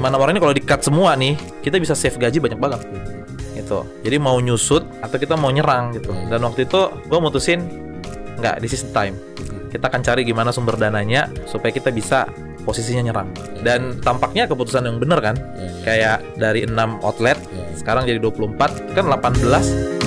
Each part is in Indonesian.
Lima nomor ini kalau di-cut semua nih, kita bisa save gaji banyak banget gitu. Jadi mau nyusut atau kita mau nyerang gitu. Dan waktu itu gue mutusin, nggak, this is the time. Kita akan cari gimana sumber dananya supaya kita bisa posisinya nyerang. Dan tampaknya keputusan yang benar kan, kayak dari 6 outlet sekarang jadi 24, kan 18.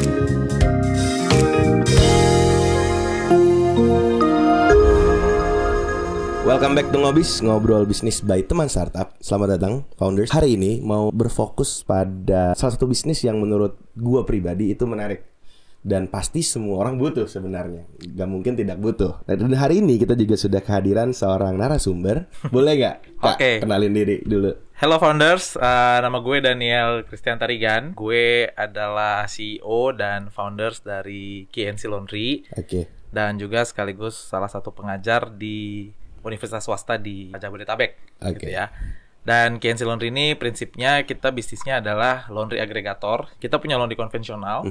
Welcome back to Ngobis, ngobrol bisnis by teman startup. Selamat datang, founders. Hari ini mau berfokus pada salah satu bisnis yang menurut gua pribadi itu menarik. Dan pasti semua orang butuh sebenarnya. Gak mungkin tidak butuh. Dan hari ini kita juga sudah kehadiran seorang narasumber. Boleh gak? Oke. Kenalin diri dulu. Hello founders, nama gue Daniel Christian Tarigan. Gue adalah CEO dan founders dari K&C Laundry. Oke. Dan juga sekaligus salah satu pengajar di universitas swasta di Jabodetabek, gitu ya. Dan K&C Laundry ini prinsipnya kita bisnisnya adalah laundry agregator. Kita punya laundry konvensional,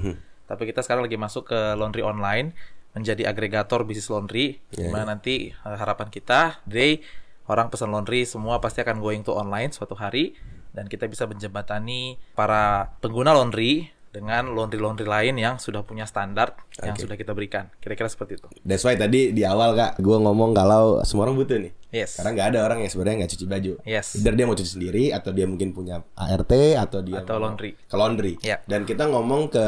tapi kita sekarang lagi masuk ke laundry online menjadi agregator bisnis laundry. Dimana nanti harapan kita, day orang pesan laundry semua pasti akan going to online suatu hari, dan kita bisa menjembatani para pengguna laundry dengan laundry-laundry lain yang sudah punya standar yang sudah kita berikan. Kira-kira seperti itu. That's why tadi di awal, Kak, gue ngomong kalau semua orang butuh nih. Yes. Karena nggak ada orang yang sebenarnya nggak cuci baju. Yes. Either dia mau cuci sendiri, atau dia mungkin punya ART, atau dia atau laundry. Ke laundry. Yeah. Dan kita ngomong ke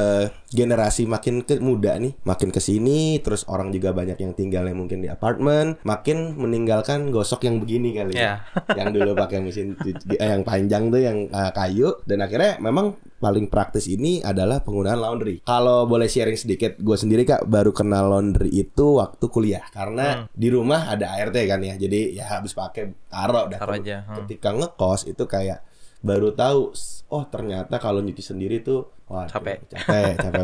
generasi makin ke muda nih, makin ke sini, terus orang juga banyak yang tinggalnya mungkin di apartemen, makin meninggalkan gosok yang begini kali ya. Yang dulu pakai mesin cuci, yang panjang tuh, yang kayu. Dan akhirnya memang paling praktis ini adalah penggunaan laundry. Kalau boleh sharing sedikit, gue sendiri, Kak, baru kenal laundry itu waktu kuliah. Karena di rumah ada ART kan ya, jadi ya habis pakai taruh dah. Ketika ngekos itu kayak baru tahu, oh ternyata kalau nyuci sendiri tuh capek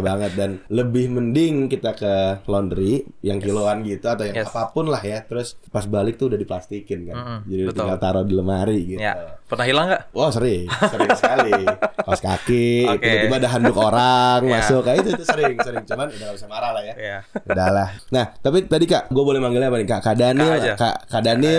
banget. Dan lebih mending kita ke laundry yang kiloan gitu, atau yang apapun lah ya. Terus pas balik tuh udah diplastikin kan, jadi tinggal taruh di lemari gitu. Pernah hilang nggak? Wah, sering sekali. Kaos kaki, tiba-tiba ada handuk orang masuk, kayak itu sering. Cuman udah gak bisa marah lah ya. Udahlah. Nah, tapi tadi, Kak, gue boleh manggilnya apa nih? Kak Daniel.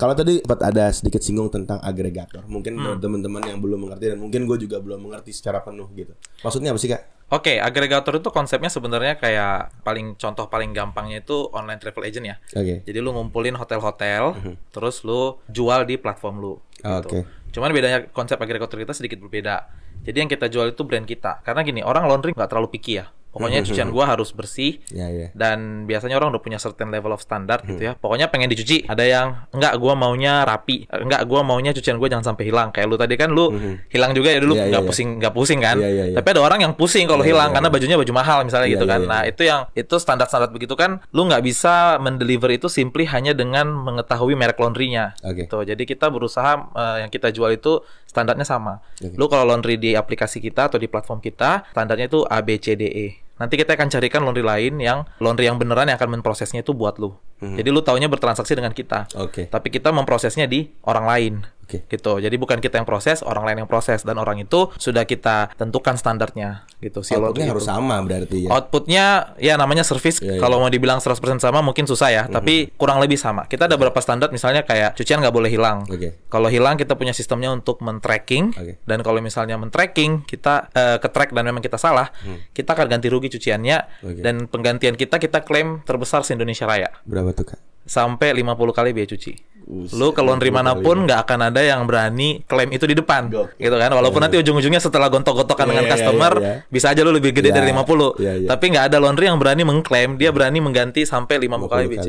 Kalau tadi ada sedikit singgung tentang agregator, mungkin teman-teman yang belum mengerti, dan mungkin gue juga belum mengerti secara penuh gitu. Maksudnya apa sih, Kak? Oke, agregator itu konsepnya sebenarnya kayak contoh paling gampangnya itu online travel agent ya. Jadi lu ngumpulin hotel-hotel, terus lu jual di platform lu. Gitu. Cuman bedanya konsep agregator kita sedikit berbeda. Jadi yang kita jual itu brand kita. Karena gini, orang laundry nggak terlalu picky ya. Pokoknya cucian gua harus bersih, dan biasanya orang udah punya certain level of standard gitu ya. Pokoknya pengen dicuci. Ada yang enggak, gua maunya rapi, enggak, gua maunya cucian gua jangan sampai hilang. Kayak lu tadi kan, lu hilang juga ya dulu, enggak pusing kan. Tapi ada orang yang pusing kalau hilang karena bajunya baju mahal misalnya gitu kan. Nah, itu yang itu standar-standar begitu kan, lu nggak bisa mendeliver itu simply hanya dengan mengetahui merek laundrynya. Gitu. Jadi kita berusaha yang kita jual itu standarnya sama. Lu kalau laundry di aplikasi kita atau di platform kita, standarnya itu ABCDE. Nanti kita akan carikan laundry lain yang laundry yang beneran yang akan memprosesnya itu buat lu. Jadi lu taunya bertransaksi dengan kita. Tapi kita memprosesnya di orang lain. Gitu. Jadi bukan kita yang proses, orang lain yang proses, dan orang itu sudah kita tentukan standarnya gitu. Si outputnya harus sama berarti ya. Outputnya ya namanya service. Kalau mau dibilang 100% sama mungkin susah ya, tapi kurang lebih sama. Kita ada beberapa standar, misalnya kayak cucian nggak boleh hilang. Kalau hilang kita punya sistemnya untuk men-tracking. Dan kalau misalnya men-tracking kita ke-track dan memang kita salah, kita akan ganti rugi cuciannya. Dan penggantian kita klaim terbesar se-Indonesia Raya. Berapa tuh, Kak? Sampai 50 kali biaya cuci. Lu ke laundry manapun nggak akan ada yang berani klaim itu di depan, gitu kan. Walaupun nanti ujung-ujungnya setelah gontok-gontokan dengan customer, bisa aja lu lebih gede dari 50. Tapi nggak ada laundry yang berani mengklaim. Dia berani mengganti sampai 50 kali BC.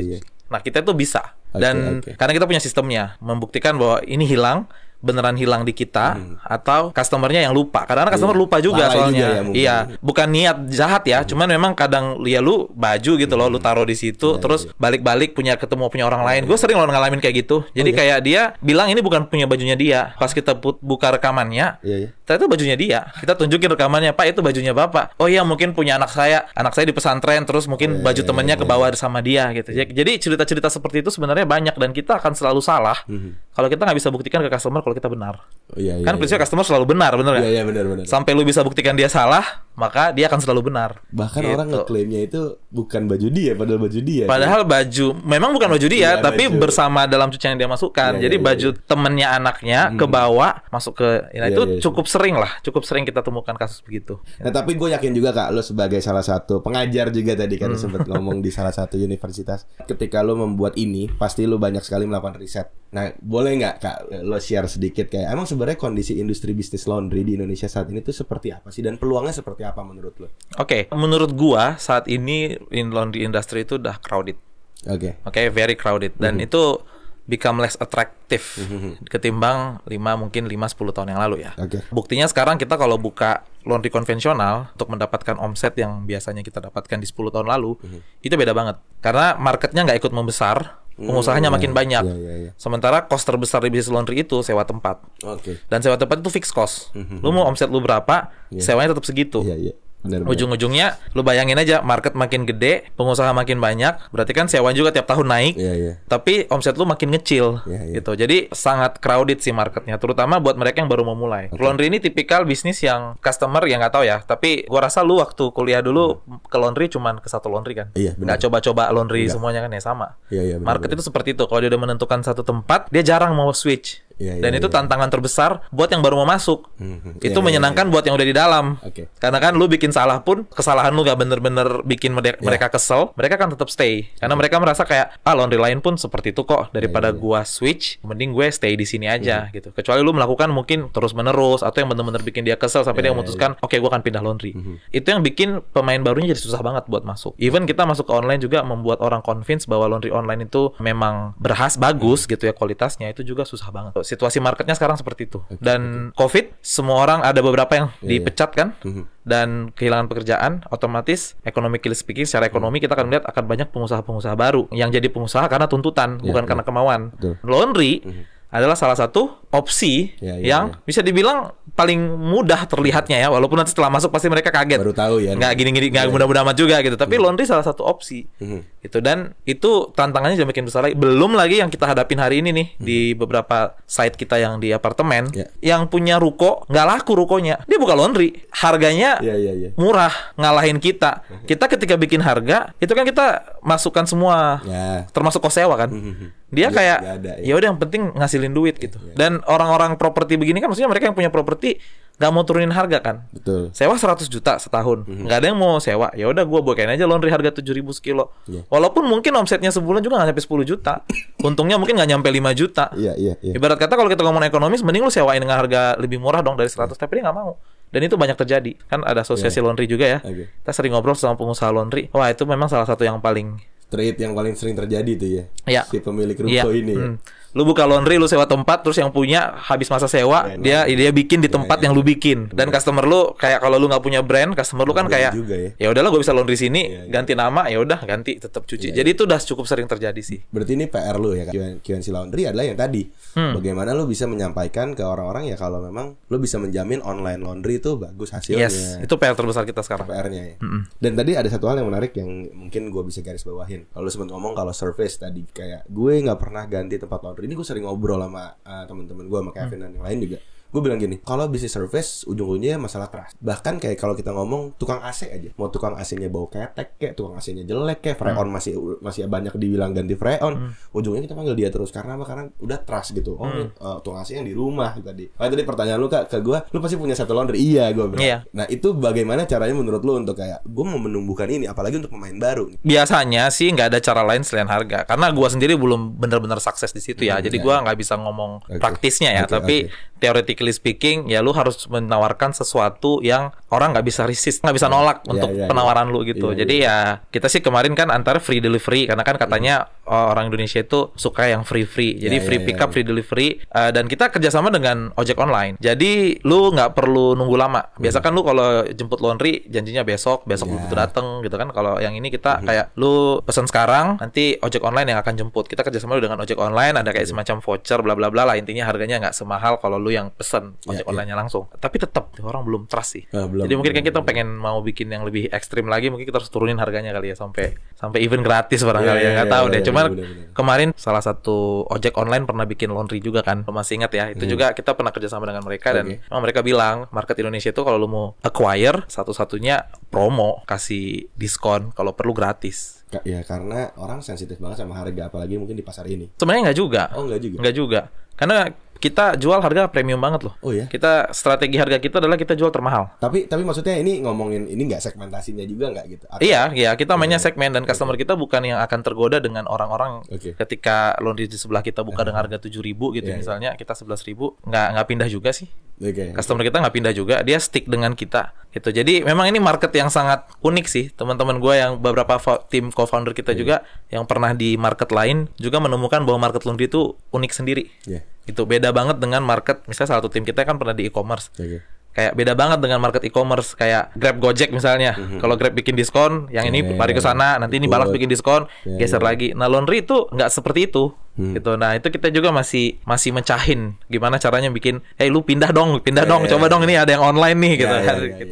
Nah, kita tuh bisa. Dan karena kita punya sistemnya, membuktikan bahwa ini hilang, beneran hilang di kita, atau customernya yang lupa. Kadang customer lupa juga soalnya. Bukan niat jahat ya, cuman memang kadang ya lu baju gitu loh, lu taruh di situ, terus balik-balik punya orang lain. Gue sering loh ngalamin kayak gitu. Jadi kayak dia bilang ini bukan punya bajunya dia. Pas kita buka rekamannya, ternyata bajunya dia. Kita tunjukin rekamannya, "Pak, itu bajunya Bapak." "Oh iya, mungkin punya anak saya. Anak saya di pesantren, terus mungkin baju temennya kebawa sama dia," gitu. Jadi cerita-cerita seperti itu sebenarnya banyak, dan kita akan selalu salah kalau kita nggak bisa buktikan ke customer kalau kita benar. Kan prinsipnya customer selalu benar, bener kan? Sampai lu bisa buktikan dia salah, maka dia akan selalu benar. Bahkan gitu. Orang ngeklaimnya itu bukan baju dia, padahal baju dia. Padahal ya? Baju, memang bukan baju dia, ya, tapi baju. Bersama dalam cucian yang dia masukkan. Ya, jadi ya, baju ya. Temennya anaknya ke bawah masuk ke, nah ya, itu ya, cukup sering lah, cukup sering kita temukan kasus begitu. Nah ya. Tapi gue yakin juga Kak, lo sebagai salah satu pengajar juga tadi kan sempat ngomong di salah satu universitas. Ketika lo membuat ini, pasti lo banyak sekali melakukan riset. Nah boleh nggak Kak, lo share sedikit kayak emang sebenarnya kondisi industri bisnis laundry di Indonesia saat ini tuh seperti apa sih dan peluangnya seperti apa menurut lo? Oke, menurut gua saat ini in laundry industry itu udah crowded. Oke, very crowded dan itu become less attractive ketimbang 5-10 tahun yang lalu ya. Buktinya sekarang kita kalau buka laundry konvensional untuk mendapatkan omset yang biasanya kita dapatkan di 10 tahun lalu itu beda banget karena marketnya nggak ikut membesar. Pengusahanya makin banyak. Sementara cost terbesar di bisnis laundry itu sewa tempat. Dan sewa tempat itu fixed cost. Lu mau omset lu berapa, sewanya tetap segitu. Ujung-ujungnya lu bayangin aja, market makin gede, pengusaha makin banyak, berarti kan sewa juga tiap tahun naik. Tapi omset lu makin ngecil gitu. Jadi sangat crowded sih marketnya, terutama buat mereka yang baru mau mulai. Laundry ini tipikal bisnis yang customer yang nggak tahu ya, tapi gua rasa lu waktu kuliah dulu ke laundry cuman ke satu laundry kan. Nggak coba-coba laundry semuanya kan ya sama. Market itu seperti itu. Kalau dia udah menentukan satu tempat, dia jarang mau switch. Dan itu tantangan terbesar buat yang baru mau masuk. Itu menyenangkan buat yang udah di dalam. Karena kan lu bikin salah pun, kesalahan lu gak bener-bener bikin mereka kesel, mereka kan tetap stay. Karena mereka merasa kayak, ah laundry lain pun seperti itu kok. Daripada gua switch, mending gue stay di sini aja gitu. Kecuali lu melakukan mungkin terus-menerus atau yang bener-bener bikin dia kesel sampai dia memutuskan, oke gua akan pindah laundry. Itu yang bikin pemain barunya jadi susah banget buat masuk. Even kita masuk ke online juga membuat orang convince bahwa laundry online itu memang bagus gitu ya kualitasnya, itu juga susah banget. Situasi marketnya sekarang seperti itu. Dan COVID, semua orang ada beberapa yang dipecat kan, dan kehilangan pekerjaan, otomatis economically speaking, secara ekonomi kita akan melihat akan banyak pengusaha-pengusaha baru yang jadi pengusaha karena tuntutan, bukan karena kemauan. Laundry adalah salah satu opsi yang bisa dibilang paling mudah terlihatnya ya, walaupun nanti setelah masuk pasti mereka kaget. Baru tahu ya. Nggak gini-gini, nggak mudah-mudah amat juga gitu. Tapi laundry salah satu opsi. Gitu. Dan itu tantangannya sudah makin besar lagi. Belum lagi yang kita hadapin hari ini nih, di beberapa site kita yang di apartemen, yang punya ruko, nggak laku rukonya. Dia buka laundry. Harganya murah, ngalahin kita. Kita ketika bikin harga, itu kan kita masukkan semua, termasuk kos sewa kan. Dia kayak, ya udah yang penting ngasilin duit gitu. Dan orang-orang properti begini kan, maksudnya mereka yang punya properti nggak mau turunin harga kan. Sewa 100 juta setahun, nggak ada yang mau sewa. Ya udah gue bukain aja laundry harga 7.000 sekilo. Walaupun mungkin omsetnya sebulan juga nggak sampai 10 juta. Untungnya mungkin nggak nyampe 5 juta. Ibarat kata kalau kita ngomong ekonomis, mending lu sewain dengan harga lebih murah dong dari 100, tapi dia nggak mau. Dan itu banyak terjadi. Kan ada asosiasi laundry juga ya. Kita sering ngobrol sama pengusaha laundry. Wah, itu memang salah satu yang paling trade yang paling sering terjadi tuh ya, si pemilik ruko ini. Lu buka laundry, lu sewa tempat, terus yang punya habis masa sewa, dia bikin di tempat yang lu bikin. Dan customer lu kayak kalau lu nggak punya brand, customer lu kan kayak ya udahlah gue bisa laundry sini, ganti nama, ya udah ganti, tetap cuci. Jadi itu udah cukup sering terjadi sih. Berarti ini PR lu ya, K&C Laundry adalah yang tadi. Bagaimana lu bisa menyampaikan ke orang-orang ya kalau memang lu bisa menjamin online laundry itu bagus hasilnya. Itu PR terbesar kita sekarang. PR-nya ya. Dan tadi ada satu hal yang menarik yang mungkin gue bisa garis bawahin. Kalau sempat ngomong kalau service tadi kayak gue nggak pernah ganti tempat laundry. Ini gue sering ngobrol sama teman-teman gue, sama Kevin dan yang lain juga. Gue bilang gini, kalau bisnis service ujung-ujungnya masalah trust. Bahkan kayak kalau kita ngomong tukang AC aja, mau tukang AC-nya bau ketek kayak, tukang AC-nya jelek kayak, freon masih banyak dibilang ganti freon, ujungnya kita panggil dia terus karena apa? Karena udah trust gitu. Tukang AC yang di rumah tadi. Tadi pertanyaan lu Kak ke gue, lu pasti punya satu laundry. Iya, gue bilang. Nah itu bagaimana caranya menurut lu untuk kayak gue mau menumbuhkan ini, apalagi untuk pemain baru? Biasanya sih nggak ada cara lain selain harga. Karena gue sendiri belum benar-benar sukses di situ ya. Jadi gue nggak bisa ngomong praktisnya ya. Tapi teoretik speaking, ya lu harus menawarkan sesuatu yang orang nggak bisa resist, nggak bisa nolak untuk penawaran lu gitu. Jadi ya kita sih kemarin kan antara free delivery, karena kan katanya orang Indonesia itu suka yang free-free. Jadi free pick up, free delivery, dan kita kerjasama dengan ojek online. Jadi lu nggak perlu nunggu lama. Biasa kan lu kalau jemput laundry janjinya besok begitu datang gitu kan. Kalau yang ini kita kayak lu pesan sekarang, nanti ojek online yang akan jemput. Kita kerjasama dengan ojek online, ada kayak semacam voucher, bla bla bla lah. Intinya harganya nggak semahal kalau lu yang pesan ojek online-nya langsung. Tapi tetap orang belum trust sih. Jadi mungkin kan kita pengen mau bikin yang lebih ekstrim lagi, mungkin kita harus turunin harganya kali ya sampai even gratis barangkali ya. Nggak tahu deh. Cuman kemarin salah satu ojek online pernah bikin laundry juga kan, masih ingat ya. Itu juga kita pernah kerjasama dengan mereka, dan mereka bilang market Indonesia itu kalau lu mau acquire, satu-satunya promo, kasih diskon, kalau perlu gratis. Ya karena orang sensitif banget sama harga, apalagi mungkin di pasar ini. Sebenarnya nggak juga. Oh nggak juga. Nggak juga. Karena kita jual harga premium banget loh. Oh ya. Kita strategi harga kita adalah kita jual termahal. Tapi maksudnya ini ngomongin ini nggak segmentasinya juga nggak gitu? Atau... Iya kita mainnya segmen, dan customer kita bukan yang akan tergoda dengan orang-orang ketika laundry di sebelah kita buka dengan harga 7.000 gitu misalnya kita 11.000 nggak pindah juga sih. Customer kita nggak pindah juga, dia stick dengan kita gitu. Jadi memang ini market yang sangat unik sih. Teman-teman gue yang beberapa tim co-founder kita juga yang pernah di market lain juga menemukan bahwa market laundry itu unik sendiri. Itu beda banget dengan market, misalnya salah satu tim kita kan pernah di e-commerce. Kayak beda banget dengan market e-commerce, kayak Grab, Gojek misalnya. Kalau Grab bikin diskon, yang ini lari ke sana, nanti ini balas bikin diskon, geser lagi. Nah, laundry itu nggak seperti itu. Gitu. Nah, itu kita juga masih mencahin gimana caranya bikin, "Hey, lu pindah dong, coba dong ini ada yang online nih." Gitu.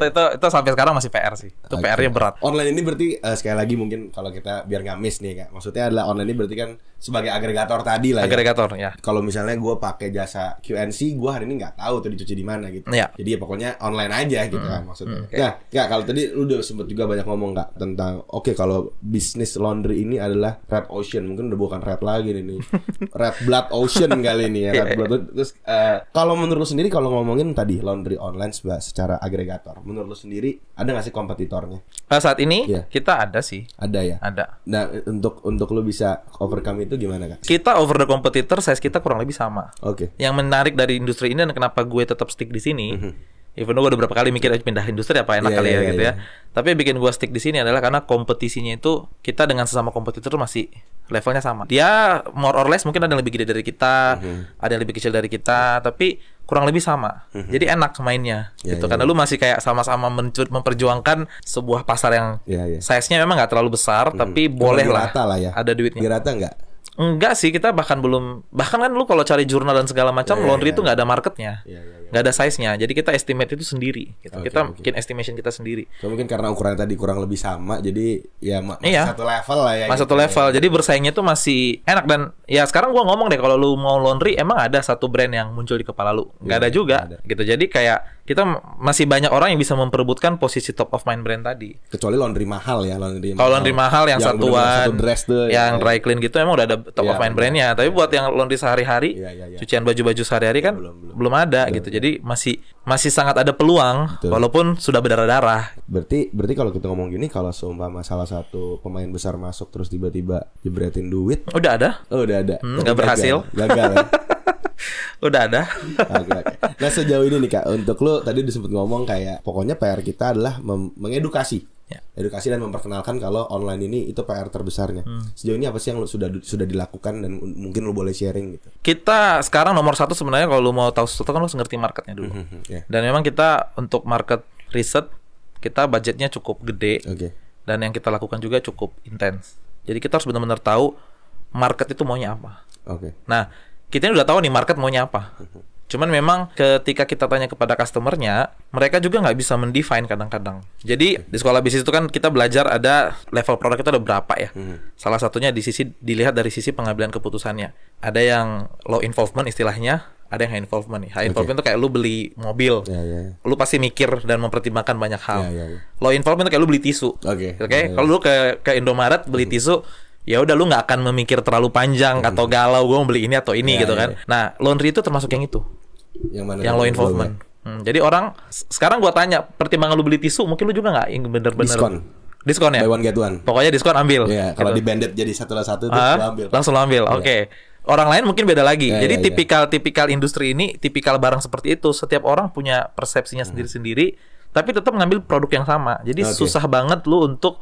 Itu sampai sekarang masih PR sih. Itu PR-nya berat. Online ini berarti sekali lagi mungkin kalau kita biar nggak miss nih, Kak. Maksudnya adalah online ini berarti kan sebagai agregator tadi lah. Agregator, ya. Kalau misalnya gue pakai jasa K&C, gue hari ini nggak tahu tuh dicuci di mana gitu. Jadi ya pokoknya online aja gitu kan maksudnya. Nah, kalau tadi lu udah sempet juga banyak ngomong Kak tentang kalau bisnis laundry ini adalah red ocean, mungkin udah bukan red lagi nih. Red blood ocean kali ini ya. Terus kalau menurut lu sendiri, kalau ngomongin tadi laundry online secara agregator, menurut lu sendiri ada nggak sih kompetitornya? Saat ini kita ada sih. Ada ya. Ada. Nah untuk lu bisa overcome itu gimana Kak? Kita over the competitor, size kita kurang lebih sama. Yang menarik dari industri ini dan kenapa gue tetap stick di sini. Even gue udah berapa kali mikir pindah industri apa enak kali ya. Tapi yang bikin gue stick di sini adalah karena kompetisinya itu kita dengan sesama kompetitor masih levelnya sama. Dia more or less mungkin ada yang lebih gede dari kita, ada yang lebih kecil dari kita, tapi kurang lebih sama. Jadi enak mainnya gitu. Karena lu masih kayak sama-sama memperjuangkan sebuah pasar yang size-nya memang nggak terlalu besar, tapi boleh lah ya. Ada duitnya. Dirata nggak? Enggak sih, kita bahkan kan lu kalau cari jurnal dan segala macam laundry itu nggak ada marketnya, nggak ada size-nya. Jadi kita estimate itu sendiri gitu. Kita bikin estimation kita sendiri. So, mungkin karena ukuran tadi kurang lebih sama, jadi ya satu level lah ya. Satu level. Jadi bersaingnya tuh masih enak. Dan ya sekarang gua ngomong deh, kalau lu mau laundry emang ada satu brand yang muncul di kepala lu? Nggak ada juga gitu. Jadi kayak kita masih banyak orang yang bisa memperebutkan posisi top of mind brand tadi. Kecuali laundry mahal ya, kalau laundry mahal yang satuan, yang dry clean gitu emang udah ada top of mind brandnya. Tapi buat yang laundry sehari-hari, cucian baju-baju sehari-hari kan belum ada gitu. Jadi masih sangat ada peluang, walaupun sudah berdarah-darah. Berarti kalau kita ngomong gini, kalau seumpama salah satu pemain besar masuk terus tiba-tiba jebretin duit, udah ada, nggak berhasil, gagal. Udah ada. Nah sejauh ini nih Kak, untuk lu tadi disebut ngomong kayak pokoknya PR kita adalah mengedukasi, edukasi dan memperkenalkan kalau online ini itu PR terbesarnya. Sejauh ini apa sih yang lu sudah dilakukan dan mungkin lu boleh sharing gitu? Kita sekarang nomor satu sebenarnya, kalau lu mau tahu sesuatu kan lu harus ngerti marketnya dulu. Dan memang kita untuk market riset kita budgetnya cukup gede, dan yang kita lakukan juga cukup intens. Jadi kita harus benar-benar tahu market itu maunya apa. Nah kita udah tahu nih market maunya apa. Cuman memang ketika kita tanya kepada customernya, mereka juga nggak bisa mendefine kadang-kadang. Jadi di sekolah bisnis itu kan kita belajar ada level produk kita ada berapa ya. Salah satunya dilihat dari sisi pengambilan keputusannya. Ada yang low involvement istilahnya, ada yang high involvement. High involvement itu kayak lu beli mobil, lu pasti mikir dan mempertimbangkan banyak hal. Low involvement itu kayak lu beli tisu. Kalau lu ke Indomaret beli tisu, ya udah lu nggak akan memikir terlalu panjang atau galau gue mau beli ini atau ini gitu kan. Nah laundry itu termasuk yang itu, yang low involvement. Jadi orang sekarang gue tanya pertimbangan lu beli tisu, mungkin lu juga nggak bener-bener diskon ya. Buy one get one. Pokoknya diskon ambil. Kalau di banded jadi satu terus ambil. Langsung lu ambil. Orang lain mungkin beda lagi. Jadi tipikal industri ini, tipikal barang seperti itu. Setiap orang punya persepsinya sendiri-sendiri, tapi tetap ngambil produk yang sama. Jadi susah banget lu untuk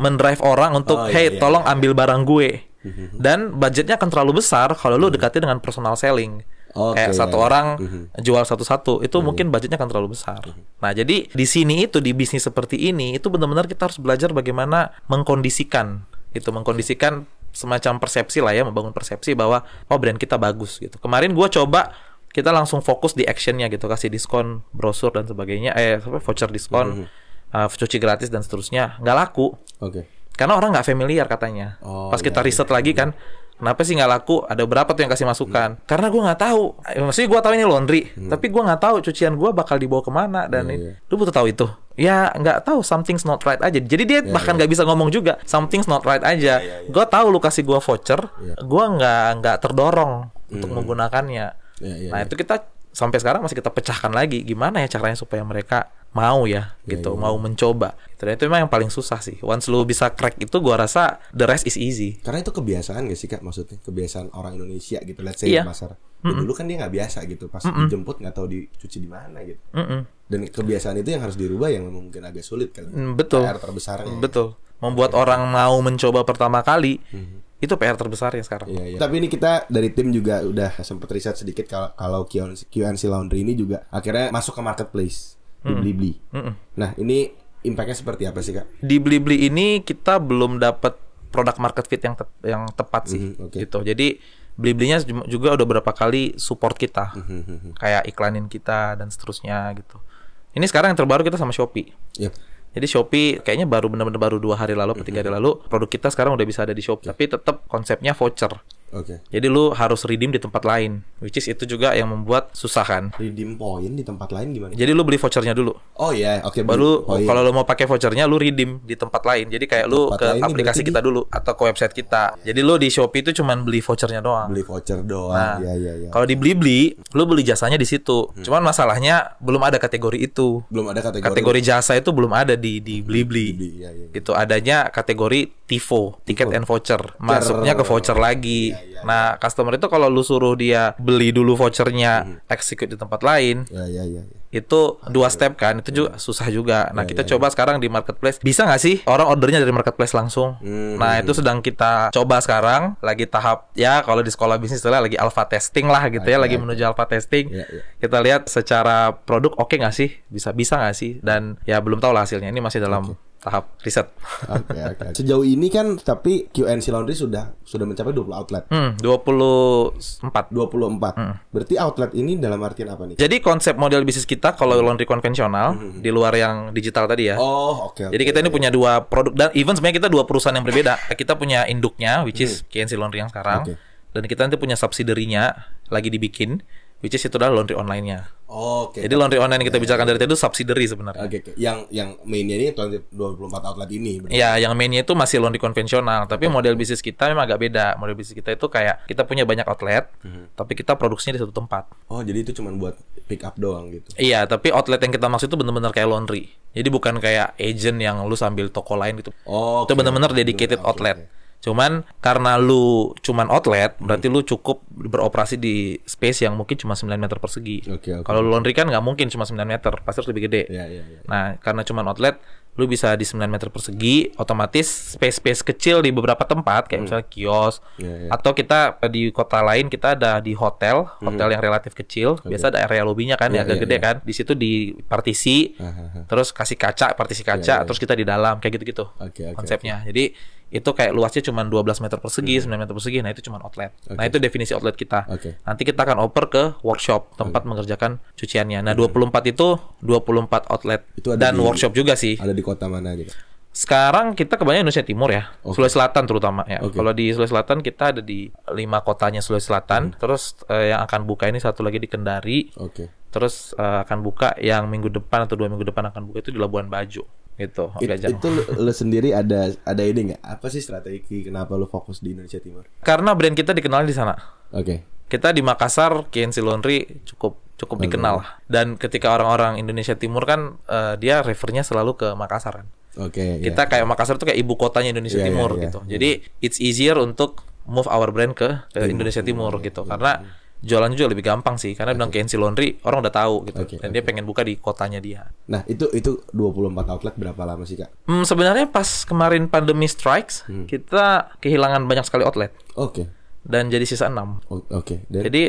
mendrive orang untuk tolong ambil barang gue. Dan budgetnya akan terlalu besar kalau lu dekati dengan personal selling. Kayak satu orang jual satu-satu, itu mungkin budgetnya akan terlalu besar. Nah jadi di sini itu, di bisnis seperti ini, itu benar-benar kita harus belajar bagaimana mengkondisikan gitu, mengkondisikan semacam persepsi lah ya, membangun persepsi bahwa oh brand kita bagus gitu. Kemarin gue coba, kita langsung fokus di actionnya gitu, kasih diskon, brosur dan sebagainya, voucher diskon, cuci gratis dan seterusnya, nggak laku. Karena orang nggak familiar katanya. Pas kita riset lagi kan, kenapa sih nggak laku? Ada berapa tuh yang kasih masukan? Karena gue nggak tahu. Maksudnya gue tahu ini laundry, tapi gue nggak tahu cucian gue bakal dibawa kemana dan lu butuh tahu itu. Ya nggak tahu, something's not right aja. Jadi dia bahkan nggak bisa ngomong juga, something's not right aja. Gue tahu lu kasih gue voucher, gue nggak terdorong untuk menggunakannya. Itu kita sampai sekarang masih kita pecahkan lagi. Gimana ya caranya supaya mereka mau mau mencoba. Ternyata memang yang paling susah sih. Once lu bisa crack itu, gua rasa the rest is easy. Karena itu kebiasaan gak sih Kak? Maksudnya kebiasaan orang Indonesia gitu, let's say Makassar. Dulu kan dia gak biasa gitu, pas dijemput gak tahu dicuci di mana gitu. Dan kebiasaan itu yang harus dirubah, yang mungkin agak sulit kan. Betul. PR terbesarnya. Betul. Membuat orang mau mencoba pertama kali. Itu PR terbesar ya sekarang. Tapi ini kita dari tim juga udah sempat riset sedikit kalau K&C Laundry ini juga akhirnya masuk ke marketplace di Blibli. Nah, ini impact-nya seperti apa sih, Kak? Di Blibli ini kita belum dapat product market fit yang tepat sih. Gitu. Jadi Bliblinya juga udah berapa kali support kita. Kayak iklanin kita dan seterusnya gitu. Ini sekarang yang terbaru kita sama Shopee. Jadi Shopee kayaknya baru benar-benar baru 2 hari lalu, 3 hari lalu produk kita sekarang udah bisa ada di Shopee, tapi tetap konsepnya voucher. Jadi lu harus redeem di tempat lain, which is itu juga yang membuat susah kan. Redeem point di tempat lain gimana? Jadi lu beli vouchernya dulu. Baru kalau lu mau pakai vouchernya lu redeem di tempat lain. Jadi kayak lu ke aplikasi kita dulu atau ke website kita. Jadi lu di Shopee itu cuman beli vouchernya doang. Nah, kalau di Blibli, lu beli jasanya di situ. Cuman masalahnya belum ada kategori itu. Belum ada kategori. Kategori jasa itu belum ada di Blibli. Itu adanya kategori TIVO, ticket and voucher. Masuknya ke voucher lagi. Nah, customer itu kalau lu suruh dia beli dulu vouchernya, execute di tempat lain, itu 2 step kan, itu juga susah juga. Nah, kita coba sekarang di marketplace. Bisa nggak sih orang ordernya dari marketplace langsung? Nah, itu sedang kita coba sekarang, lagi tahap ya kalau di sekolah bisnis itu lagi alpha testing lah gitu ya, lagi menuju alpha testing. Kita lihat secara produk oke nggak sih, bisa nggak sih? Dan ya belum tahu lah hasilnya. Ini masih dalam tahap riset. Okay. Sejauh ini kan tapi K&C Laundry sudah mencapai 20 outlet. 24. Berarti outlet ini dalam artian apa nih? Jadi konsep model bisnis kita kalau laundry konvensional di luar yang digital tadi ya. Okay. Jadi kita ini punya 2 produk dan even sebenarnya kita 2 perusahaan yang berbeda. Kita punya induknya which is K&C Laundry yang sekarang. Dan kita nanti punya subsidiary-nya lagi dibikin, which is itu adalah laundry online-nya. Jadi laundry online yang kita bicarakan dari tadi itu subsidiary sebenarnya. Yang mainnya ini 24 outlet ini. Iya, yang mainnya itu masih laundry konvensional, tapi model bisnis kita memang agak beda. Model bisnis kita itu kayak kita punya banyak outlet, tapi kita produksinya di satu tempat. Jadi itu cuma buat pick up doang gitu. Iya, tapi outlet yang kita maksud itu benar-benar kayak laundry. Jadi bukan kayak agent yang lu sambil toko lain gitu. Itu benar-benar dedicated outlet. Cuman karena lu cuman outlet, berarti lu cukup beroperasi di space yang mungkin cuma 9 meter persegi. Kalau laundry kan nggak mungkin cuma 9 meter, pasti harus lebih gede. Nah, karena cuman outlet, lu bisa di 9 meter persegi, otomatis space-space kecil di beberapa tempat, kayak misalnya kios, atau kita di kota lain kita ada di hotel yang relatif kecil, biasa ada area lobbynya kan, yang agak gede kan, di situ di partisi, terus kasih kaca, terus kita di dalam, kayak gitu-gitu konsepnya. Jadi itu kayak luasnya cuma 12 meter persegi, 9 meter persegi, nah itu cuma outlet. Nah itu definisi outlet kita. Nanti kita akan oper ke workshop, tempat mengerjakan cuciannya. Nah 24 itu 24 outlet itu dan workshop juga sih. Ada di kota mana gitu? Sekarang kita kebanyakan Indonesia Timur ya, Sulawesi Selatan terutama ya. Kalau di Sulawesi Selatan kita ada di 5 kotanya Sulawesi Selatan. Terus yang akan buka ini 1 lagi di Kendari. Terus akan buka yang minggu depan atau 2 minggu depan akan buka itu di Labuan Bajo. Itu lo sendiri ada ide nggak? Apa sih strategi kenapa lo fokus di Indonesia Timur? Karena brand kita dikenal di sana. Kita di Makassar, K&C Laundry cukup dikenal. Dan ketika orang-orang Indonesia Timur kan dia refernya selalu ke Makassar kan. Kita kayak Makassar tuh kayak ibu kotanya Indonesia Timur gitu. Jadi it's easier untuk move our brand ke Indonesia Timur gitu. Karena jualan juga lebih gampang sih, karena bilang K&C Laundry orang udah tahu gitu, dan dia pengen buka di kotanya dia. Nah itu 24 outlet berapa lama sih Kak? Sebenarnya pas kemarin pandemi strikes, kita kehilangan banyak sekali outlet. Dan jadi sisa 6. Jadi 24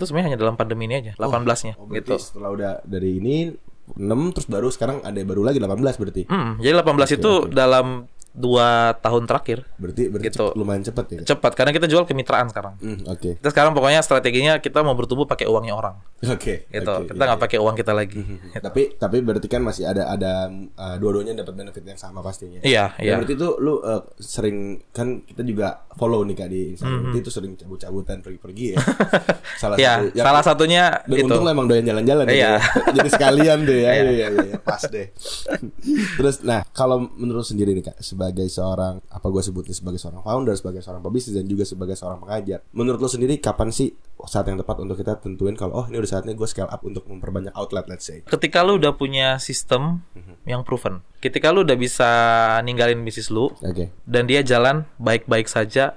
itu sebenarnya hanya dalam pandemi ini aja, 18-nya gitu. Setelah udah dari ini 6 terus baru sekarang ada baru lagi 18 berarti. Jadi 18 okay, itu okay. Dalam 2 tahun terakhir. Berarti gitu. Lumayan cepat ya. Cepat karena kita jual kemitraan sekarang. Oke. Kita sekarang pokoknya strateginya kita mau bertumbuh pakai uangnya orang. Oke. Gitu. Okay, kita nggak pakai uang kita lagi. Gitu. Tapi berarti kan masih ada dua-duanya dapat benefit yang sama pastinya. Iya. Berarti itu lu sering kan kita juga follow nih Kak di Instagram. Itu sering cabut-cabutan pergi-pergi ya. salah satunya itu. Untung lah emang doyan jalan-jalan ya. Jadi sekalian deh ya. Iya, pas deh. Terus nah, kalau menurut sendiri nih Kak, sebagai seorang apa gue sebutnya sebagai seorang founder, sebagai seorang pebisnis dan juga sebagai seorang pengajar, menurut lo sendiri kapan sih saat yang tepat untuk kita tentuin kalau oh ini udah saatnya gue scale up untuk memperbanyak outlet, let's say? Ketika lo udah punya sistem yang proven, ketika lo udah bisa ninggalin bisnis lo dan dia jalan baik-baik saja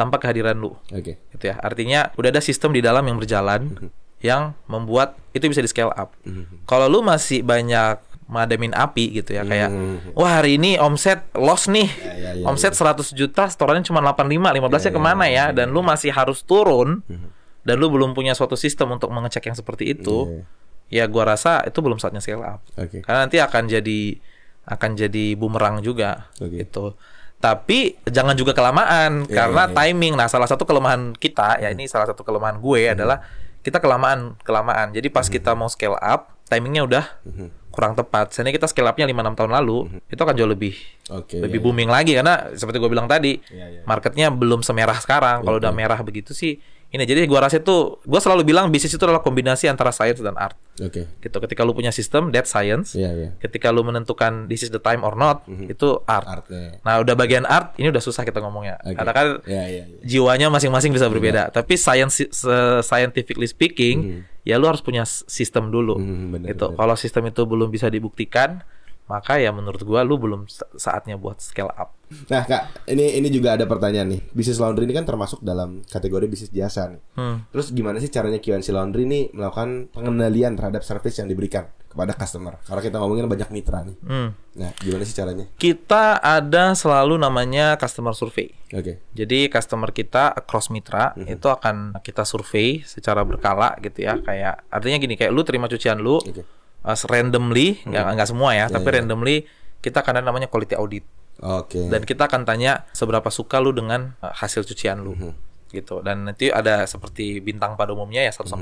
tanpa kehadiran lo, gitu ya. Artinya udah ada sistem di dalam yang berjalan yang membuat itu bisa di scale up. Kalau lo masih banyak madamin api gitu ya, kayak wah hari ini omset loss nih, omset 100 juta setorannya cuma 85, 15 nya kemana ya, dan lu masih harus turun dan lu belum punya suatu sistem untuk mengecek yang seperti itu, ya gua rasa itu belum saatnya scale up, karena nanti akan jadi bumerang juga gitu. Tapi jangan juga kelamaan karena timing. Nah salah satu kelemahan kita ya, ini salah satu kelemahan gue adalah kita kelamaan. Jadi pas kita mau scale up timingnya udah kurang tepat. Seandainya kita scale up-nya 5-6 tahun lalu, itu akan jauh lebih booming lagi karena seperti gue bilang tadi, marketnya belum semerah sekarang. Kalau udah merah begitu sih, ini jadi gue rasa itu, gue selalu bilang bisnis itu adalah kombinasi antara science dan art. Gitu. Ketika lu punya sistem, that's science. Ketika lu menentukan this is the time or not, itu art. Nah udah bagian art, ini udah susah kita ngomongnya. Karena kan jiwanya masing-masing bisa berbeda. Tapi scientifically speaking, ya lu harus punya sistem dulu. Gitu. Kalau sistem itu belum bisa dibuktikan, maka ya menurut gua lu belum saatnya buat scale up. Nah Kak, ini juga ada pertanyaan nih. Bisnis laundry ini kan termasuk dalam kategori bisnis jasa nih. Terus gimana sih caranya K&C Laundry ini melakukan pengendalian terhadap service yang diberikan kepada customer? Karena kita ngomongin banyak mitra nih. Nah gimana sih caranya? Kita ada selalu namanya customer survey. Jadi customer kita across mitra itu akan kita survei secara berkala gitu ya. Kayak artinya gini, kayak lu terima cucian lu randomly, nggak semua ya, tapi randomly kita akan ada namanya quality audit. Dan kita akan tanya seberapa suka lu dengan hasil cucian lu, gitu. Dan nanti ada seperti bintang pada umumnya ya 1-5.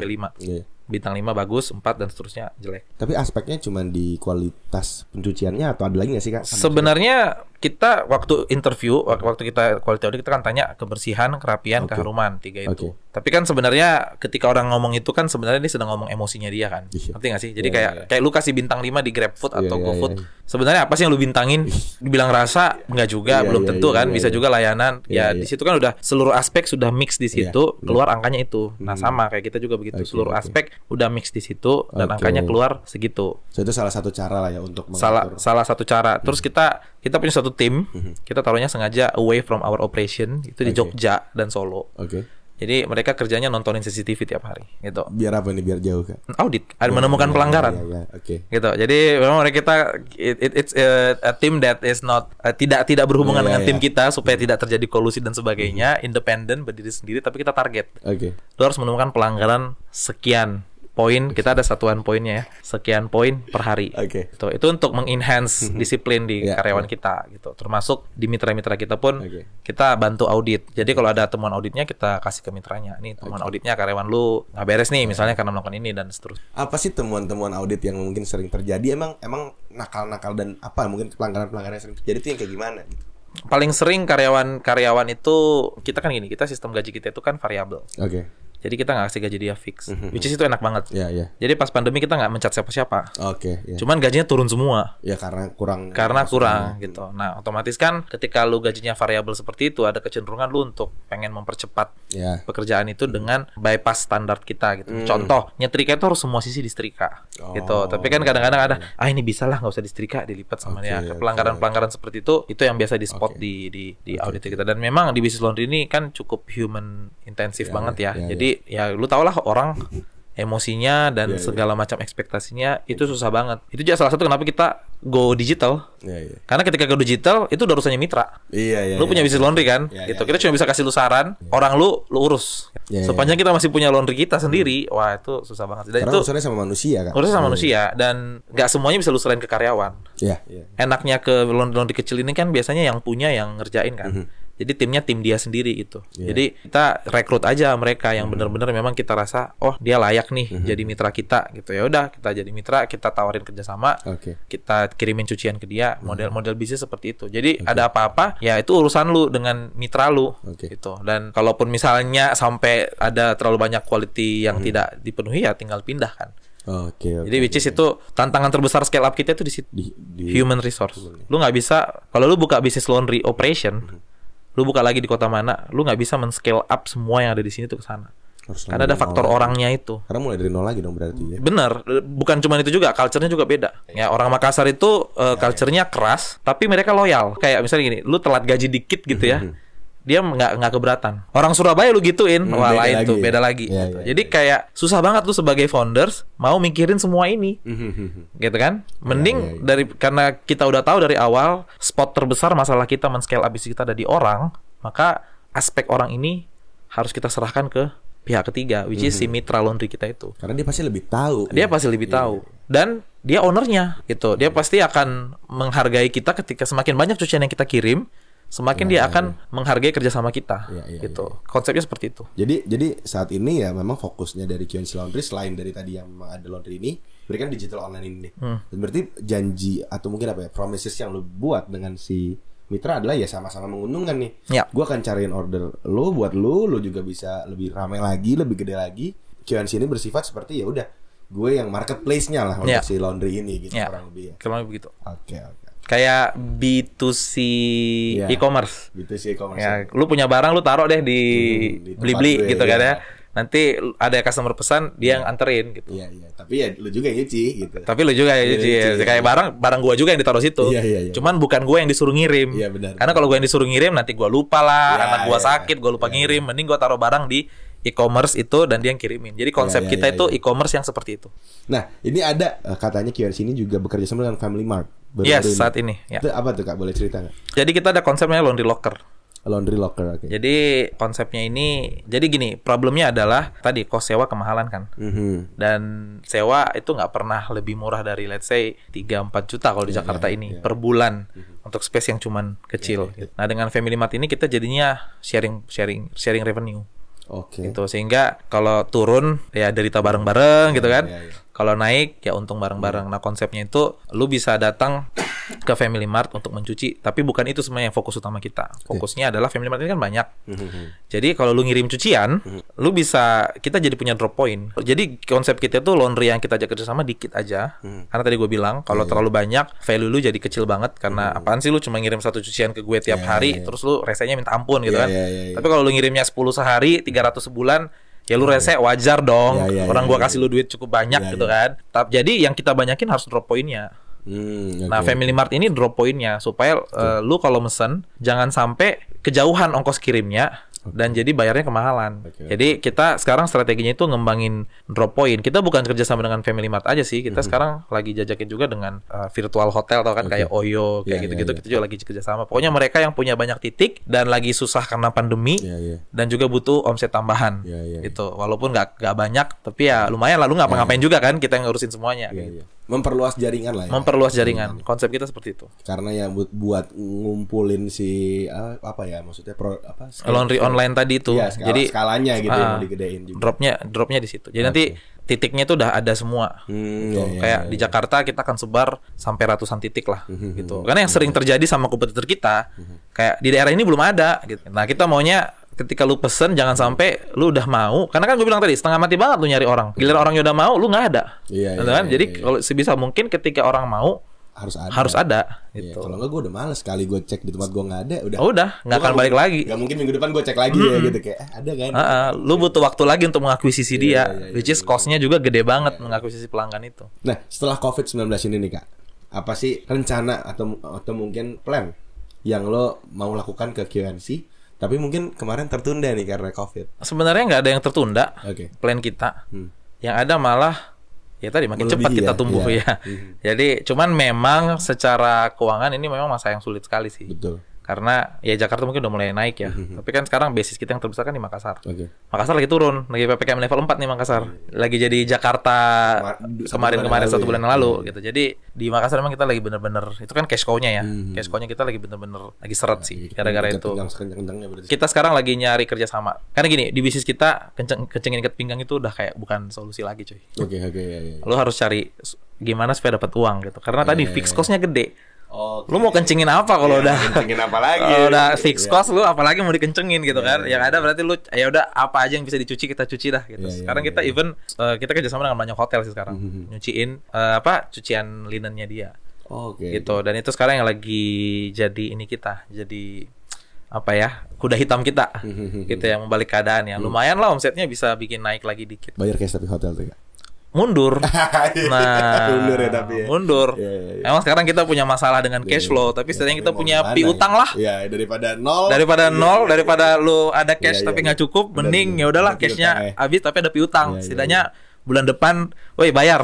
Bintang 5 bagus, 4 dan seterusnya jelek. Tapi aspeknya cuma di kualitas pencuciannya atau ada lagi nggak sih Kak? Sebenarnya kita waktu interview, waktu kita quality audit, kita kan tanya kebersihan, kerapian, keharuman, 3 itu. Tapi kan sebenarnya ketika orang ngomong itu kan sebenarnya dia sedang ngomong emosinya dia kan. Ngerti nggak sih? Jadi kayak lu kasih bintang 5 di GrabFood atau GoFood, sebenarnya apa sih yang lu bintangin? Dibilang rasa nggak juga, belum tentu kan. Bisa juga layanan. Di situ kan udah seluruh aspek sudah mix di situ, keluar angkanya itu. Nah sama kayak kita juga begitu, seluruh aspek udah mix di situ dan angkanya keluar segitu. So, itu salah satu cara lah ya untuk mengatur. Salah satu cara. Terus kita punya satu tim, kita taruhnya sengaja away from our operation itu di Jogja dan Solo. Jadi mereka kerjanya nontonin CCTV tiap hari gitu. Biar apa nih? Biar jauh kan? Audit, menemukan pelanggaran. Gitu. Jadi memang mereka it's a team that is not tidak berhubungan dengan tim kita supaya tidak terjadi kolusi dan sebagainya, independen, berdiri sendiri, tapi kita target. Lu harus menemukan pelanggaran sekian poin, kita ada satuan poinnya ya, sekian poin per hari. Gitu. Itu untuk mengenhance disiplin di karyawan kita gitu. Termasuk di mitra-mitra kita pun kita bantu audit. Jadi kalau ada temuan auditnya kita kasih ke mitranya. Nih temuan auditnya karyawan lu nggak beres nih misalnya karena melakukan ini dan seterusnya. Apa sih temuan-temuan audit yang mungkin sering terjadi? Emang nakal-nakal dan apa mungkin pelanggaran-pelanggaran yang sering terjadi itu yang kayak gimana gitu? Paling sering karyawan itu kita kan gini, kita sistem gaji kita itu kan variabel. Jadi kita nggak kasih gaji dia fix, which is itu enak banget. Jadi pas pandemi kita nggak mencat siapa-siapa. Cuman gajinya turun semua. Ya karena kurang. Gitu. Nah otomatis kan ketika lu gajinya variabel seperti itu, ada kecenderungan lu untuk pengen mempercepat pekerjaan itu dengan bypass standar kita gitu. Contoh nyetrika itu harus semua sisi disetrika gitu. Tapi kan kadang-kadang ada ini bisa lah nggak usah disetrika, dilipat sama dia. Pelanggaran-pelanggaran seperti itu yang biasa di spot di audit kita. Dan memang di bisnis laundry ini kan cukup human intensive banget ya. Jadi ya lu tau lah orang emosinya dan segala macam ekspektasinya itu susah banget. Itu juga salah satu kenapa kita go digital. Karena ketika go digital itu udah urusannya mitra. Lu punya bisnis laundry kan? Gitu. Kita cuma bisa kasih lu saran, orang lu urus. Sepanjang kita masih punya laundry kita sendiri, wah itu susah banget. Dan karena itu urusannya sama manusia kan. Urusannya sama manusia dan nggak semuanya bisa lu serahin ke karyawan. Enaknya ke laundry kecil ini kan biasanya yang punya yang ngerjain kan. Jadi timnya tim dia sendiri gitu. Jadi kita rekrut aja mereka yang benar-benar memang kita rasa oh dia layak nih jadi mitra kita gitu. Ya udah kita jadi mitra, kita tawarin kerjasama, kita kirimin cucian ke dia. Model-model bisnis seperti itu. Jadi ada apa-apa ya itu urusan lu dengan mitra lu gitu. Dan kalaupun misalnya sampai ada terlalu banyak quality yang tidak dipenuhi ya tinggal pindah kan. Jadi which is itu tantangan terbesar scale up kita itu di situ, human resource. Lu nggak bisa kalau lu buka bisnis laundry operation. Lu buka lagi di kota mana, lu nggak bisa men-scale up semua yang ada di sini tuh ke sana. Karena ada faktor orangnya itu. Karena mulai dari nol lagi dong berarti ya. Bener, bukan cuma itu juga, culture-nya juga beda. Ya orang Makassar itu culture-nya keras, tapi mereka loyal. Kayak misalnya gini, lu telat gaji dikit gitu ya, dia nggak keberatan. Orang Surabaya lu gituin, wah lain tuh, beda lagi. Jadi kayak susah banget lu sebagai founders mau mikirin semua ini, gitu kan? Mending dari karena kita udah tahu dari awal spot terbesar masalah kita men-scale up bisnis kita ada di orang, maka aspek orang ini harus kita serahkan ke pihak ketiga, which is si mitra laundry kita itu. Karena dia pasti lebih tahu. Dia pasti lebih tahu dan dia ownernya, gitu. Dia pasti akan menghargai kita ketika semakin banyak cucian yang kita kirim. Semakin dia akan menghargai kerjasama kita, gitu. Konsepnya seperti itu. Jadi saat ini ya memang fokusnya dari K&C Laundry selain dari tadi yang memang ada laundry ini, berikan digital online ini. Dan berarti janji atau mungkin apa ya promises yang lu buat dengan si mitra adalah ya sama-sama menguntungkan nih. Gue akan cariin order lu buat lu, lu juga bisa lebih ramai lagi, lebih gede lagi. K&C ini bersifat seperti ya udah gue yang marketplace-nya lah untuk si laundry ini, gitu kurang lebih ya. Kurang lebih begitu. Oke. Kayak B2C e-commerce. B2C e-commerce. Ya, lu punya barang lu taruh deh di Blibli gitu kan ya. Nanti ada customer pesan dia yang anterin gitu. Tapi ya lu juga yang nyuci gitu. Tapi lu juga yang nyuci. Kayak barang gua juga yang ditaruh situ. Cuman bukan gua yang disuruh ngirim. Karena kalau gua yang disuruh ngirim nanti gua lupa lah, anak gua sakit, gua lupa ngirim. Mending gua taruh barang di e-commerce itu dan dia yang kirimin. Jadi konsep kita itu e-commerce yang seperti itu. Nah, ini ada katanya K&C ini juga bekerja sama dengan Family Mart. Saat ini. Itu apa tuh Kak? Boleh cerita nggak? Jadi kita ada konsepnya laundry locker. Laundry locker, oke. Jadi konsepnya ini, jadi gini, problemnya adalah tadi kos sewa kemahalan kan. Dan sewa itu nggak pernah lebih murah dari let's say 3-4 juta kalau di Jakarta ini per bulan untuk space yang cuman kecil. Nah dengan Family Mart ini kita jadinya sharing revenue. Gitu sehingga kalau turun ya derita bareng-bareng gitu kan. Kalau naik ya untung bareng-bareng. Nah konsepnya itu lu bisa datang ke Family Mart untuk mencuci, tapi bukan itu sebenarnya yang fokus utama kita. Fokusnya adalah Family Mart ini kan banyak. Jadi kalau lu ngirim cucian, lu bisa kita jadi punya drop point. Jadi konsep kita tuh laundry yang kita kerja sama dikit aja. Karena tadi gue bilang kalau terlalu banyak value lu jadi kecil banget karena apaan sih lu cuma ngirim satu cucian ke gue tiap hari terus lu resenya minta ampun gitu kan. Tapi kalau lu ngirimnya 10 sehari, 300 sebulan, ya lu rese wajar dong. Orang gua kasih lu duit cukup banyak gitu kan. Jadi yang kita banyakin harus drop poinnya. Nah Family Mart ini drop poinnya supaya lu kalau mesen jangan sampai kejauhan ongkos kirimnya dan jadi bayarnya kemahalan. Jadi kita sekarang strateginya itu ngembangin drop point. Kita bukan kerjasama dengan Family Mart aja sih. Kita sekarang lagi jajakin juga dengan virtual hotel atau kan kayak Oyo kayak gitu-gitu. Kita juga lagi kerjasama. Pokoknya mereka yang punya banyak titik dan lagi susah karena pandemi dan juga butuh omset tambahan gitu. Walaupun nggak banyak tapi ya lumayan lah. Lu ngapa-ngapain juga kan kita yang ngurusin semuanya. Memperluas jaringan lah ya. Memperluas jaringan. Konsep kita seperti itu. Karena ya buat ngumpulin si apa ya maksudnya laundry online tadi itu. Ya, jadi skalanya gitu yang mau digedein juga. Dropnya di situ. Jadi nanti titiknya itu udah ada semua. Gitu. Kayak di Jakarta kita akan sebar sampai ratusan titik lah gitu. Karena yang sering terjadi sama kompetitor kita kayak di daerah ini belum ada gitu. Nah, kita maunya ketika lu pesen jangan sampai lu udah mau. Karena kan gue bilang tadi setengah mati banget lu nyari orang. Giliran orangnya udah mau lu nggak ada. Kan? Jadi kalau sebisa mungkin ketika orang mau harus ada gitu. Kalau enggak gue udah males sekali gue cek di tempat gue nggak ada udah. Nggak akan balik lagi. Gak mungkin minggu depan gue cek lagi ya gitu kayak ada kan. Lu butuh waktu lagi untuk mengakuisisi dia. Which is cost-nya juga gede banget mengakuisisi pelanggan itu. Nah, setelah Covid-19 ini nih Kak. Apa sih rencana atau mungkin plan yang lo mau lakukan ke K&C? Tapi mungkin kemarin tertunda nih karena Covid. Sebenarnya nggak ada yang tertunda. Plan kita. yang ada malah ya tadi makin cepat kita tumbuh ya. Jadi cuman memang secara keuangan ini memang masa yang sulit sekali sih. Betul. Karena ya Jakarta mungkin udah mulai naik ya. Tapi kan sekarang basis kita yang terbesar kan di Makassar. Makassar lagi turun, lagi PPKM level 4 nih Makassar. Lagi jadi Jakarta kemarin-kemarin satu bulan yang lalu gitu. Jadi di Makassar memang kita lagi bener-bener, itu kan cash cow-nya ya. Cash cow-nya kita lagi bener-bener lagi seret sih gara-gara itu. Kita sekarang lagi nyari kerjasama. Karena gini, di bisnis kita kencengin ikat pinggang itu udah kayak bukan solusi lagi coy. Lu harus cari gimana supaya dapat uang gitu. Karena tadi fixed cost-nya gede. Lu mau kencengin apa kalau udah kencengin apa lagi? Kalau udah fixed cost lu apalagi mau dikencengin gitu kan. Yang ada berarti lu ya udah apa aja yang bisa dicuci kita cuci dah gitu. Sekarang kita even kita kerjasama dengan banyak hotel sih sekarang. Nyuciin cucian linennya dia. Gitu. Dan itu sekarang yang lagi jadi ini kita. Jadi apa ya, kuda hitam kita gitu yang membalik keadaan ya. Lumayan lah omsetnya bisa bikin naik lagi dikit. Bayar cash tapi hotel tuh ya. Mundur. Nah, mundur ya tapi ya. Emang sekarang kita punya masalah dengan cash flow, tapi setidaknya kita punya piutang lah. Ya, daripada nol. Daripada lu ada cash tapi nggak cukup, mending ya udahlah cashnya habis tapi ada piutang. Setidaknya bulan depan, woi bayar.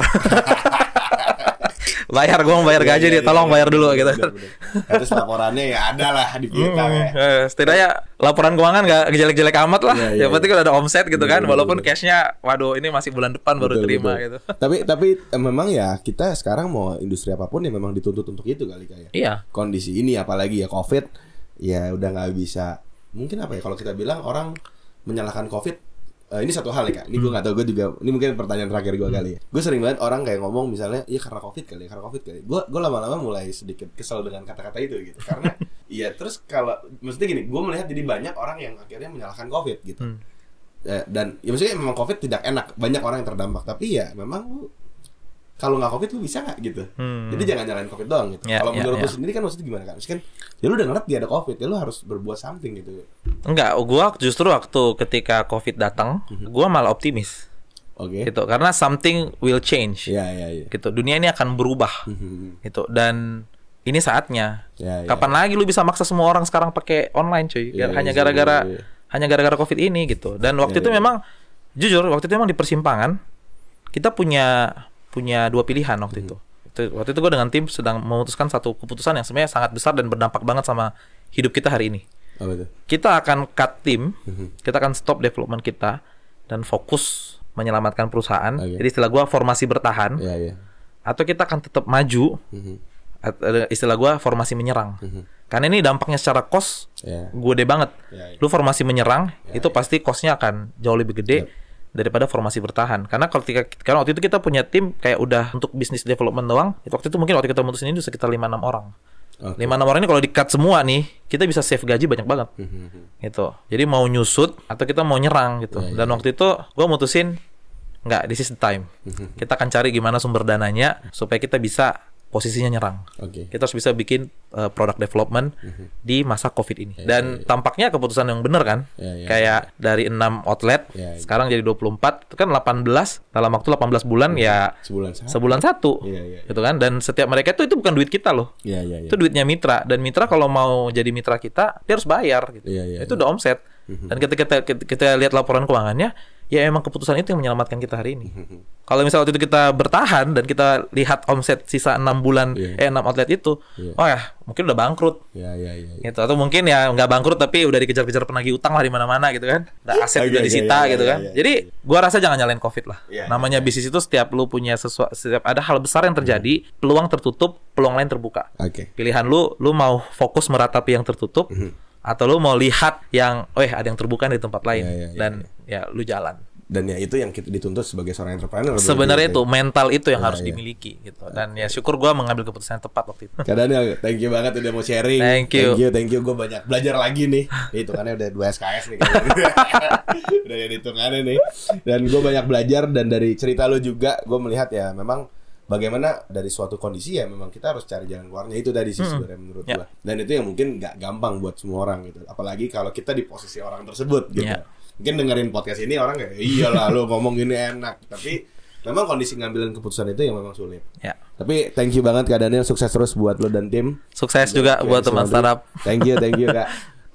Bayar, gue mau bayar gaji dia, tolong bayar dulu gitu. Terus laporannya ya ada lah di kita ya. Setidaknya laporan keuangan gak jelek-jelek amat lah. Ya penting kalau ada omset gitu kan, walaupun cashnya, waduh ini masih bulan depan baru terima gitu. Tapi memang ya kita sekarang mau industri apapun ya memang dituntut untuk itu kali kayak. Iya. Kondisi ini apalagi ya COVID, ya udah nggak bisa. Mungkin apa ya kalau kita bilang orang menyalahkan COVID. Ini satu hal ya kak, ini gue gak tau, gue juga, ini mungkin pertanyaan terakhir gue kali ya. Gue sering banget orang kayak ngomong misalnya, ya karena covid kali. Gue lama-lama mulai sedikit kesel dengan kata-kata itu gitu. Karena, ya terus kalau, maksudnya gini, gue melihat jadi banyak orang yang akhirnya menyalahkan covid gitu. Dan, ya maksudnya memang covid tidak enak, banyak orang yang terdampak. Tapi ya memang lu, kalau gak covid lu bisa gak gitu. Jadi jangan nyalahin covid doang gitu. Kalau menurut lu sendiri kan maksudnya gimana kan? Maksudnya kan, ya lu udah ngerti ada covid, ya lu harus berbuat something gitu. Enggak, gua justru waktu ketika COVID datang, gua malah optimis. Gitu, karena something will change. Gitu, dunia ini akan berubah. Gitu, dan ini saatnya. Kapan lagi lu bisa maksa semua orang sekarang pakai online, cuy? Hanya gara-gara COVID ini gitu. Dan waktu itu memang jujur, waktu itu memang di persimpangan kita punya dua pilihan waktu itu. Waktu itu gue dengan tim sedang memutuskan satu keputusan yang sebenarnya sangat besar dan berdampak banget sama hidup kita hari ini. Kita akan cut tim, kita akan stop development kita dan fokus menyelamatkan perusahaan. Jadi istilah gua formasi bertahan, atau kita akan tetap maju. Istilah gua formasi menyerang. Karena ini dampaknya secara cost gede banget. Lu formasi menyerang itu pasti costnya akan jauh lebih gede daripada formasi bertahan. Karena kalau karena waktu itu kita punya tim kayak udah untuk bisnis development doang. Waktu itu mungkin waktu kita mutusin ini sekitar 5-6 orang. 5-6 orang ini kalau di-cut semua nih, kita bisa save gaji banyak banget. Gitu. Jadi mau nyusut atau kita mau nyerang gitu. Dan waktu itu gue mutusin nggak, this is the time. Kita akan cari gimana sumber dananya supaya kita bisa posisinya nyerang. Kita harus bisa bikin product development di masa COVID ini. Dan tampaknya keputusan yang benar kan. Kayak dari 6 outlet sekarang jadi 24, itu kan 18 dalam waktu 18 bulan ya sebulan satu. Gitu kan. Dan setiap mereka itu bukan duit kita loh. Itu duitnya mitra, dan mitra kalau mau jadi mitra kita dia harus bayar gitu. Itu udah omset. Dan ketika kita lihat laporan keuangannya, ya emang keputusan itu yang menyelamatkan kita hari ini. Kalau misalnya waktu itu kita bertahan dan kita lihat omset sisa 6 bulan 6 outlet itu, oh ya mungkin udah bangkrut. Gitu. Atau mungkin ya nggak bangkrut tapi udah dikejar-kejar penagih utang lah di mana-mana gitu kan. Ada aset udah disita gitu kan. Jadi gua rasa jangan nyalain COVID lah. Namanya bisnis itu setiap lu punya sesuatu, setiap ada hal besar yang terjadi, peluang tertutup, peluang lain terbuka. Pilihan lu mau fokus meratapi yang tertutup, atau lu mau lihat yang ada yang terbuka di tempat lain, dan lu jalan. Dan ya itu yang kita dituntut sebagai seorang entrepreneur sebenarnya itu, mental itu yang harus dimiliki gitu. Dan ya syukur gua mengambil keputusan yang tepat waktu itu. Kak Daniel, thank you banget udah mau sharing. Thank you. Gua banyak belajar lagi nih. Hitungannya udah 2 SKS nih. Udah yang hitungannya nih. Dan gua banyak belajar, dan dari cerita lu juga gua melihat ya memang bagaimana dari suatu kondisi ya memang kita harus cari jalan keluarnya. Itu tadi sih sebenarnya menurut gua. Dan itu yang mungkin gak gampang buat semua orang gitu. Apalagi kalau kita di posisi orang tersebut gitu. Mungkin dengerin podcast ini orang kayak iyalah lo ngomong gini enak. Tapi memang kondisi ngambilin keputusan itu yang memang sulit. Tapi thank you banget Kak Daniel. Sukses terus buat lo dan tim. Sukses juga buat teman startup. Thank you Kak.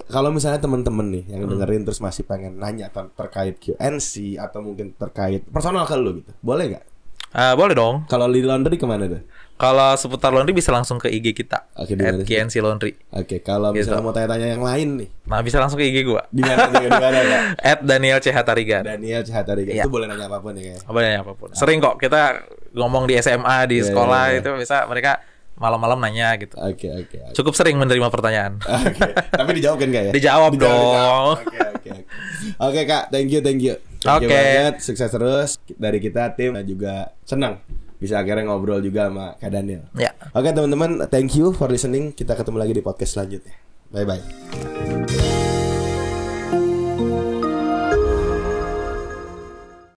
Kalau misalnya teman-teman nih yang dengerin terus masih pengen nanya terkait K&C atau mungkin terkait personal ke lu gitu, boleh gak? Boleh dong. Kalau di laundry kemana tuh? Kalau seputar laundry bisa langsung ke IG kita, K&C Laundry. Oke, kalau misalnya mau tanya-tanya yang lain nih, nah bisa langsung ke IG gua. Di mana ya? @DanielCHTarigan. Daniel Ch Tarigan ya. Itu boleh nanya apapun ya kayaknya. Boleh nanya apapun. Sering kok kita ngomong di SMA, di sekolah itu bisa mereka malam-malam nanya gitu. Oke. Cukup sering menerima pertanyaan. Oke. Tapi dijawab kan gak ya? Dijawab dong. Oke, Kak, thank you. Oke. Sukses terus dari kita tim, dan juga senang bisa akhirnya ngobrol juga sama Kak Daniel. Ya. Oke, teman-teman, thank you for listening. Kita ketemu lagi di podcast selanjutnya. Bye-bye.